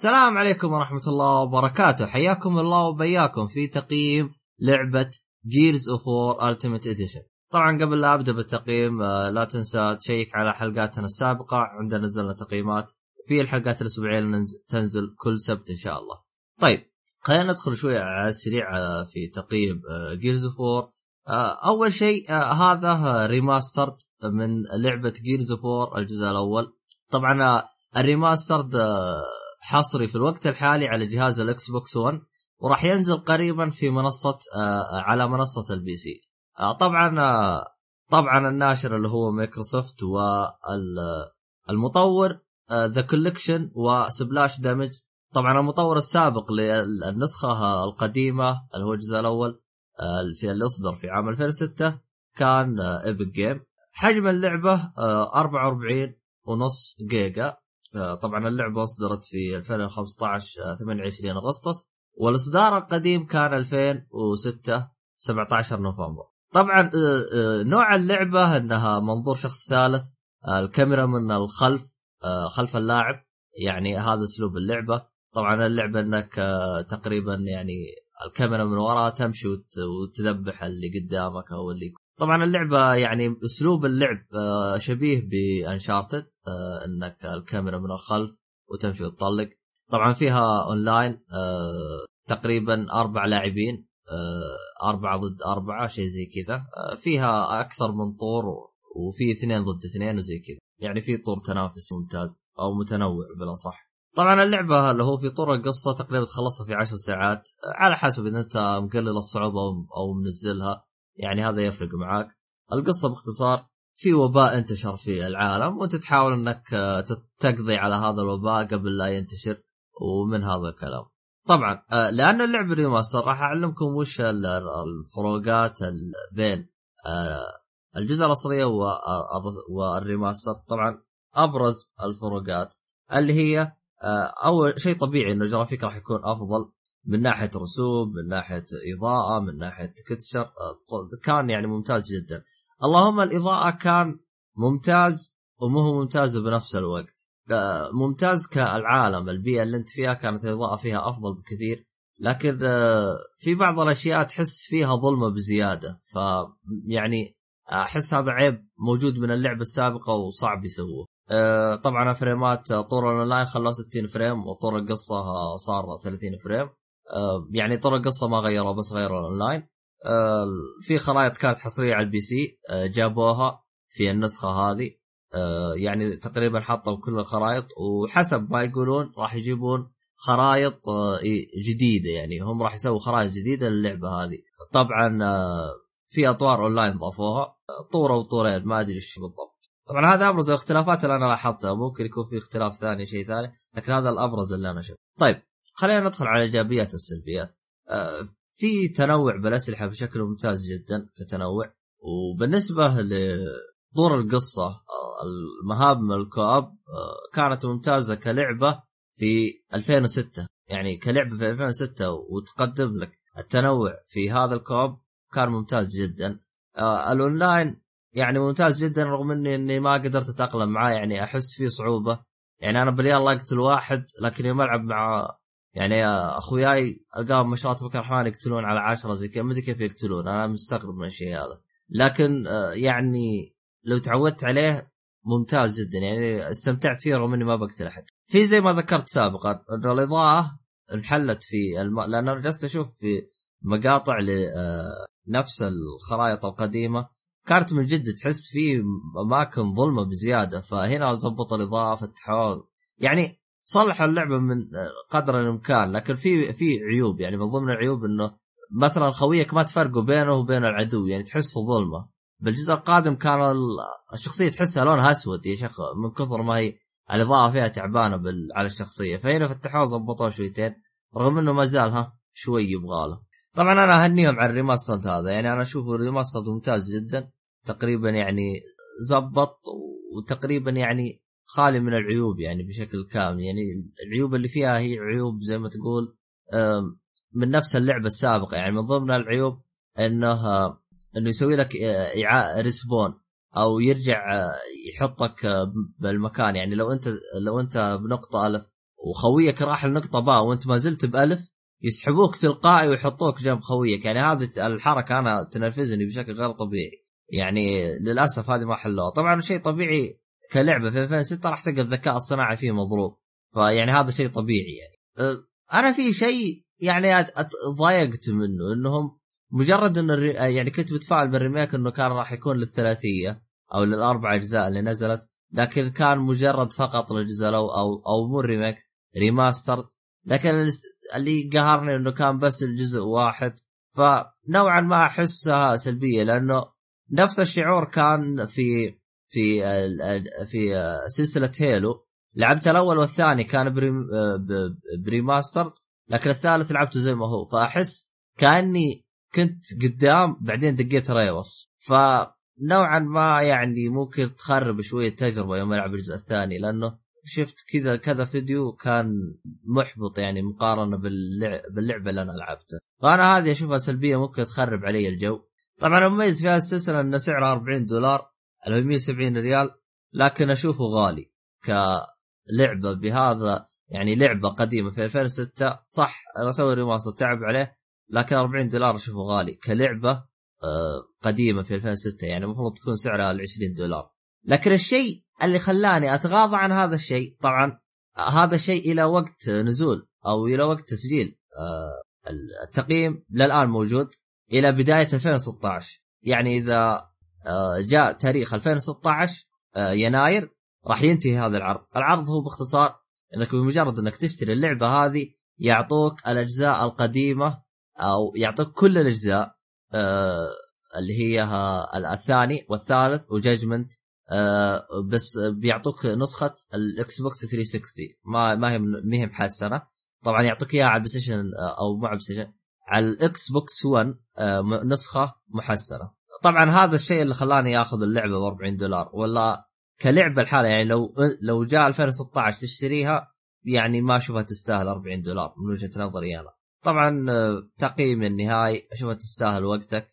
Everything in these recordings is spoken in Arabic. السلام عليكم ورحمة الله وبركاته، حياكم الله وبياكم في تقييم لعبة Gears of 4 Ultimate Edition. طبعا قبل لا أبدأ بالتقييم لا تنسى تشيك على حلقاتنا السابقة، عندنا نزلنا تقييمات في الحلقات الأسبوعية اللي تنزل كل سبت إن شاء الله. طيب خلينا ندخل شوية على السريع في تقييم Gears of 4. أول شيء هذا ريماسترد من لعبة Gears of 4 الجزء الأول. طبعا الريماسترد حصري في الوقت الحالي على جهاز الاكس بوكس 1، وراح ينزل قريبا في منصة على منصة البي سي. طبعا الناشر اللي هو مايكروسوفت، والمطور The Collection وسبلاش دامج. طبعا المطور السابق للنسخة القديمة اللي هو الجزء الأول اللي أصدر في عام 2006 كان Epic Game. حجم اللعبة 44.5 جيجا. طبعا اللعبة أصدرت في 2015 28 أغسطس، والإصدار القديم كان 2006 17 نوفمبر. طبعا نوع اللعبة أنها منظور شخص ثالث، الكاميرا من الخلف خلف اللاعب، يعني هذا أسلوب اللعبة. طبعا اللعبة أنك تقريبا يعني الكاميرا من وراء تمشي وتذبح اللي قدامك أو اللي. طبعا اللعبة يعني أسلوب اللعب شبيه بأنشارتد، أنك الكاميرا من الخلف وتمشي وتطلق. طبعا فيها أونلاين تقريبا 4 لاعبين، 4 ضد 4 شيء زي كذا. فيها أكثر من طور، وفي 2 ضد 2 وزي كذا، يعني في طور تنافس ممتاز أو متنوع بالأصح. طبعا اللعبة اللي هو في طور القصة تقريبا تخلصها في 10 ساعات، على حسب إن أنت مقلل الصعوبة أو منزلها، يعني هذا يفرق معاك. القصة باختصار، في وباء انتشر في العالم، وانت تحاول انك تقضي على هذا الوباء قبل لا ينتشر ومن هذا الكلام. طبعا لأن اللعبة ريماستر راح أعلمكم وش الفروقات بين الجزء الأصلية والريماستر. طبعا أبرز الفروقات اللي هي أول شيء طبيعي إنه الجرافيك راح يكون أفضل من ناحية رسوم، من ناحية إضاءة، من ناحية كتشر، كان يعني ممتاز جدا. اللهم الإضاءة كان ممتاز ومو ممتاز بنفس الوقت. ممتاز كالعالم، البيئة اللي انت فيها كانت الإضاءة فيها أفضل بكثير، لكن في بعض الأشياء تحس فيها ظلمة بزيادة، فيعني أحس هذا عيب موجود من اللعبة السابقة وصعب يسووه. طبعا فريمات طور الأونلاين خلاه 60 فريم، وطور القصة صار 30 فريم. يعني طرق القصة ما غيرها، بس غيروا الأونلاين. في خرائط كانت حصرية على البي سي، جابوها في النسخة هذه، يعني تقريبا حطوا كل الخرائط، وحسب ما يقولون راح يجيبون خرائط جديدة، يعني هم راح يسووا خرائط جديدة للعبة هذه. طبعا في أطوار أونلاين ضافوها، طورة وطورين ما أدري إيش بالضبط. طبعا هذا أبرز الاختلافات اللي أنا لاحظتها، ممكن يكون في اختلاف ثاني شيء ثاني، لكن هذا الأبرز اللي أنا شفت. طيب خلينا ندخل على الإيجابيات والسلبيات. في تنوع بالأسلحة بشكل ممتاز جدا كتنوع. وبالنسبة لطور القصة، المهام الكوب كانت ممتازة كلعبة في 2006، يعني كلعبة في 2006 وتقدم لك التنوع في هذا الكوب كان ممتاز جدا. الأونلاين يعني ممتاز جدا، رغم إني ما قدرت أتأقلم معاه، يعني أحس فيه صعوبة. يعني أنا بالليل لقيت الواحد، لكن يوم ألعب مع يعني أخوياي أقام مشاطبك الرحمن يقتلون على 10 زي كذا، ما أدري كيف يقتلون، أنا مستغرب من الشيء هذا. لكن يعني لو تعودت عليه ممتاز جدا، يعني استمتعت فيه رغم إني ما بقتل أحد. في زي ما ذكرت سابقا إن الإضاءة انحلت في لأن جلست أشوف في مقاطع لنفس الخرائط القديمة كانت من جد تحس في أماكن ظلمة بزيادة، فهنا زبط الإضاءة في التحول، يعني صلح اللعبة من قدر الإمكان. لكن في عيوب، يعني من ضمن العيوب إنه مثلا خويك ما تفرقوا بينه وبين العدو، يعني تحسه ظلمة. بالجزء القادم كان الشخصية تحسها لونها أسود يا شيخ، من كثر ما هي الإضاءة فيها تعبانة على الشخصية، فهنا فتحوها ضبطوها شويتين، رغم إنه ما زالها شوي يبغاله. طبعا أنا أهنيهم على الريماستر هذا، يعني أنا أشوفه الريماستر ممتاز جدا، تقريبا يعني زبط وتقريبا يعني خالي من العيوب يعني بشكل كامل. يعني العيوب اللي فيها هي عيوب زي ما تقول من نفس اللعبة السابقة، يعني من ضمن العيوب انه يسوي لك إعادة ريسبون، او يرجع يحطك بالمكان. يعني لو انت بنقطة ألف وخويك راح لنقطة باء وانت ما زلت بألف يسحبوك تلقائي ويحطوك جنب خويك. يعني هذه الحركة أنا تنرفزني بشكل غير طبيعي، يعني للأسف هذه ما حلوها. طبعا شيء طبيعي كلعبة في 2006 راح تلقى الذكاء الصناعي فيه مضروب، فيعني هذا شيء طبيعي. يعني أنا في شيء يعني ضايقت منه إنهم مجرد إن يعني كنت بتفاعل بالريميك إنه كان راح يكون للثلاثية أو للأربع أجزاء اللي نزلت، لكن كان مجرد فقط للجزء لو أو مو ريميك ريماستر. لكن اللي قهرني إنه كان بس الجزء واحد، فنوعا ما أحسها سلبية، لأنه نفس الشعور كان في سلسلة هيلو. لعبت الأول والثاني كان بريماستر، لكن الثالث لعبته زي ما هو، فأحس كأني كنت قدام بعدين دقيت ريوس، فنوعا ما يعني ممكن تخرب شوية التجربة يوم ألعب الجزء الثاني، لأنه شفت كذا فيديو كان محبط يعني مقارنة باللعبة اللي أنا لعبتها. فأنا هذه أشوفها سلبية ممكن تخرب علي الجو. طبعا المميز في هذه السلسلة أن سعرها $40 أو 170 ريال، لكن أشوفه غالي كلعبة بهذا. يعني لعبة قديمة في 2006 صح أنا أسوي ريماستر تعب عليه، لكن $40 أشوفه غالي كلعبة قديمة في 2006، يعني المفروض تكون سعرها $20. لكن الشيء اللي خلاني أتغاضى عن هذا الشيء، طبعا هذا الشيء إلى وقت نزول أو إلى وقت تسجيل التقييم للآن موجود إلى بداية 2016، يعني إذا جاء تاريخ 2016 يناير راح ينتهي هذا العرض. العرض هو باختصار انك بمجرد انك تشتري اللعبة هذه يعطوك الأجزاء القديمة او يعطوك كل الأجزاء اللي هي الثاني والثالث وجاجمنت، بس بيعطوك نسخة الاكس بوكس 360 ما هي محسنة. طبعا يعطوك اياها على بلايستيشن او مع بلايستيشن على الاكس بوكس 1 نسخة محسنة. طبعا هذا الشيء اللي خلاني ياخذ اللعبة $40 ولا كلعبة الحالة. يعني لو جاء 2016 تشتريها يعني ما أشوفها تستاهل $40 من وجهة نظري أنا. طبعا تقييم النهائي أشوفها تستاهل وقتك،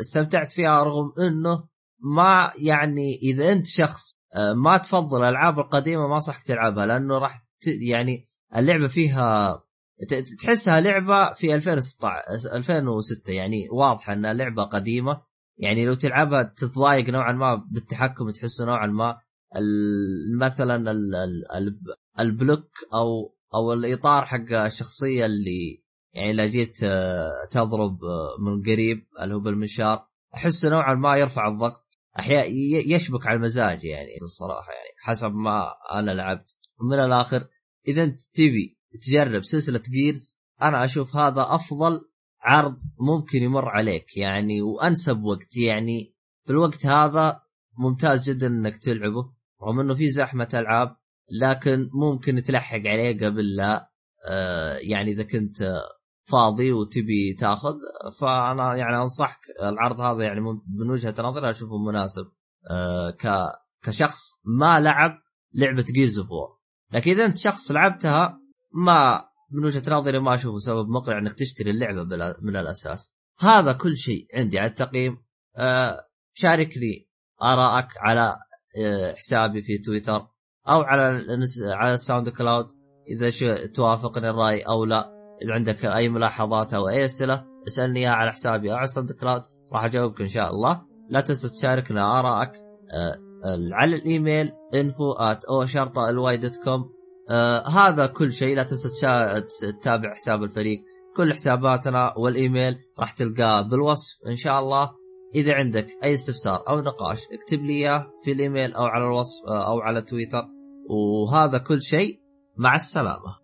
استمتعت فيها رغم أنه ما يعني إذا أنت شخص ما تفضل الألعاب القديمة ما صح تلعبها، لأنه راح يعني اللعبة فيها تحسها لعبة في 2006 يعني واضحة أنها لعبة قديمة، يعني لو تلعبها تتضايق نوعا ما بالتحكم، تحس نوعا ما مثلا البلوك او الاطار حق الشخصيه اللي يعني لو جيت تضرب من قريب اللي هو بالمنشار احس نوعا ما يرفع الضغط، احيانا يشبك على المزاج يعني الصراحه، يعني حسب ما انا لعبت. من الاخر اذا انت تبي تجرب سلسله جيرز انا اشوف هذا افضل عرض ممكن يمر عليك يعني، وأنسب وقت يعني في الوقت هذا ممتاز جدا انك تلعبه رغم انه في زحمة العاب، لكن ممكن تلحق عليه قبل لا يعني اذا كنت فاضي وتبي تاخذ. فانا يعني انصحك العرض هذا يعني من وجهة نظري اشوفه مناسب كشخص ما لعب لعبة Gears of War. لكن اذا انت شخص لعبتها ما من وجهة نظري ما أشوفه سبب مقنع أنك تشتري اللعبة من الأساس. هذا كل شيء عندي على التقييم. شاركني آراءك على حسابي في تويتر أو على الساوند كلاود إذا توافقني الرأي أو لا. إذا عندك أي ملاحظات أو أي أسئلة اسألني إياها على حسابي أو على الساوند كلاود راح أجاوبك إن شاء الله. لا تنسى تشاركنا آراءك على الإيميل info@o-ly.com. هذا كل شيء. لا تنسى تتابع حساب الفريق، كل حساباتنا والإيميل راح تلقاه بالوصف إن شاء الله. إذا عندك أي استفسار أو نقاش اكتب لي إياه في الإيميل أو على الوصف أو على تويتر. وهذا كل شيء، مع السلامة.